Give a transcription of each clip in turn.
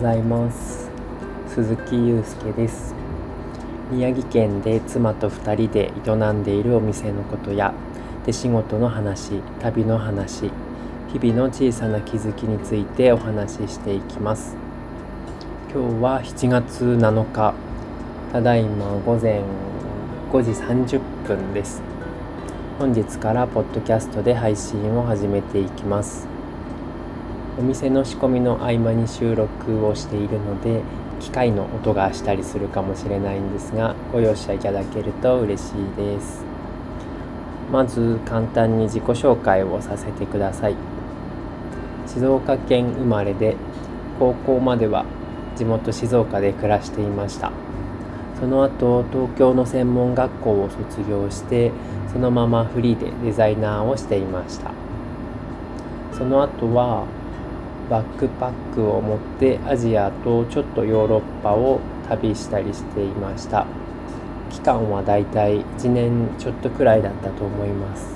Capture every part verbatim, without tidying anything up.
ざいます。鈴木祐介です。宮城県で妻とふたりで営んでいるお店のことや手仕事の話、旅の話、日々の小さな気づきについてお話ししていきます。今日はしちがつなのか、ただいまごぜんごじさんじゅっぷんです。本日からポッドキャストで配信を始めていきます。お店の仕込みの合間に収録をしているので、機械の音がしたりするかもしれないんですが、ご容赦いただけると嬉しいです。まず簡単に自己紹介をさせてください。静岡県生まれで、高校までは地元静岡で暮らしていました。その後、東京の専門学校を卒業して、そのままフリーでデザイナーをしていました。その後は、バックパックを持ってアジアとちょっとヨーロッパを旅したりしていました。期間はだいたいいちねんちょっとくらいだったと思います。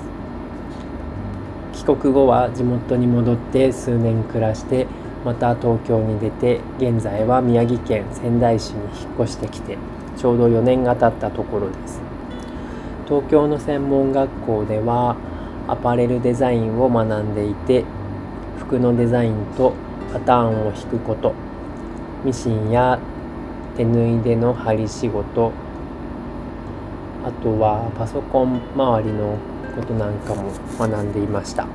帰国後は地元に戻って数年暮らして、また東京に出て、現在は宮城県仙台市に引っ越してきて、ちょうどよねんが経ったところです。東京の専門学校ではアパレルデザインを学んでいて、服のデザインとパターンを引くこと、ミシンや手縫いでの針仕事、あとはパソコン周りのことなんかも学んでいました。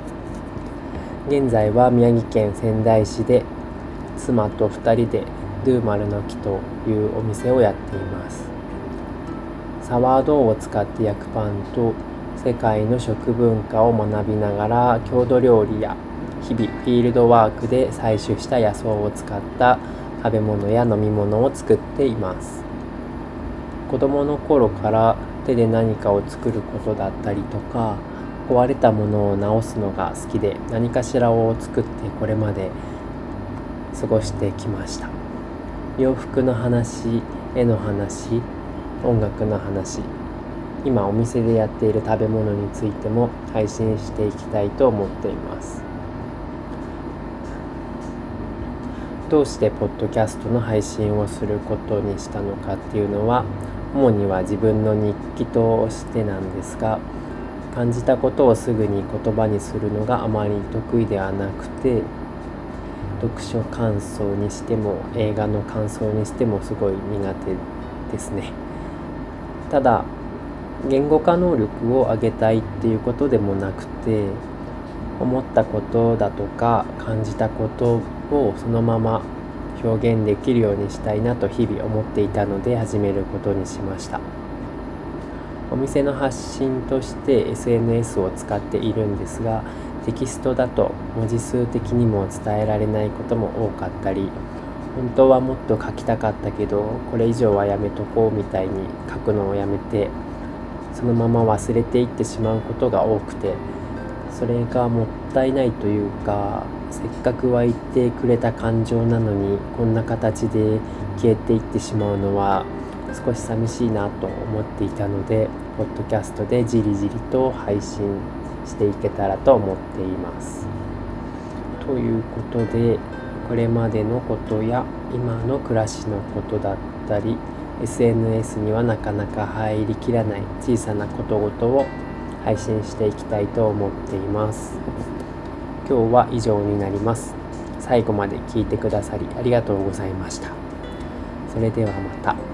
現在は宮城県仙台市で妻とふたりでドゥーマルの木というお店をやっています。サワードを使って焼くパンと世界の食文化を学びながら、郷土料理や日々フィールドワークで採取した野草を使った食べ物や飲み物を作っています。子どもの頃から手で何かを作ることだったりとか、壊れたものを直すのが好きで、何かしらを作ってこれまで過ごしてきました。洋服の話、絵の話、音楽の話、今お店でやっている食べ物についても配信していきたいと思っています。どうしてポッドキャストの配信をすることにしたのかっていうのは、主には自分の日記としてなんですが、感じたことをすぐに言葉にするのがあまり得意ではなくて、読書感想にしても映画の感想にしてもすごい苦手ですね。ただ言語化能力を上げたいっていうことでもなくて、思ったことだとか感じたことをそのまま表現できるようにしたいなと日々思っていたので始めることにしました。お店の発信として エスエヌエス を使っているんですが、テキストだと文字数的にも伝えられないことも多かったり、本当はもっと書きたかったけどこれ以上はやめとこうみたいに書くのをやめて、そのまま忘れていってしまうことが多くて、それがもったいないというか、せっかく湧いてくれた感情なのにこんな形で消えていってしまうのは少し寂しいなと思っていたので、ポッドキャストでじりじりと配信していけたらと思っています。ということで、これまでのことや今の暮らしのことだったり、エスエヌエス にはなかなか入りきらない小さなことごとを配信していきたいと思っています。今日は以上になります。最後まで聞いてくださりありがとうございました。それではまた。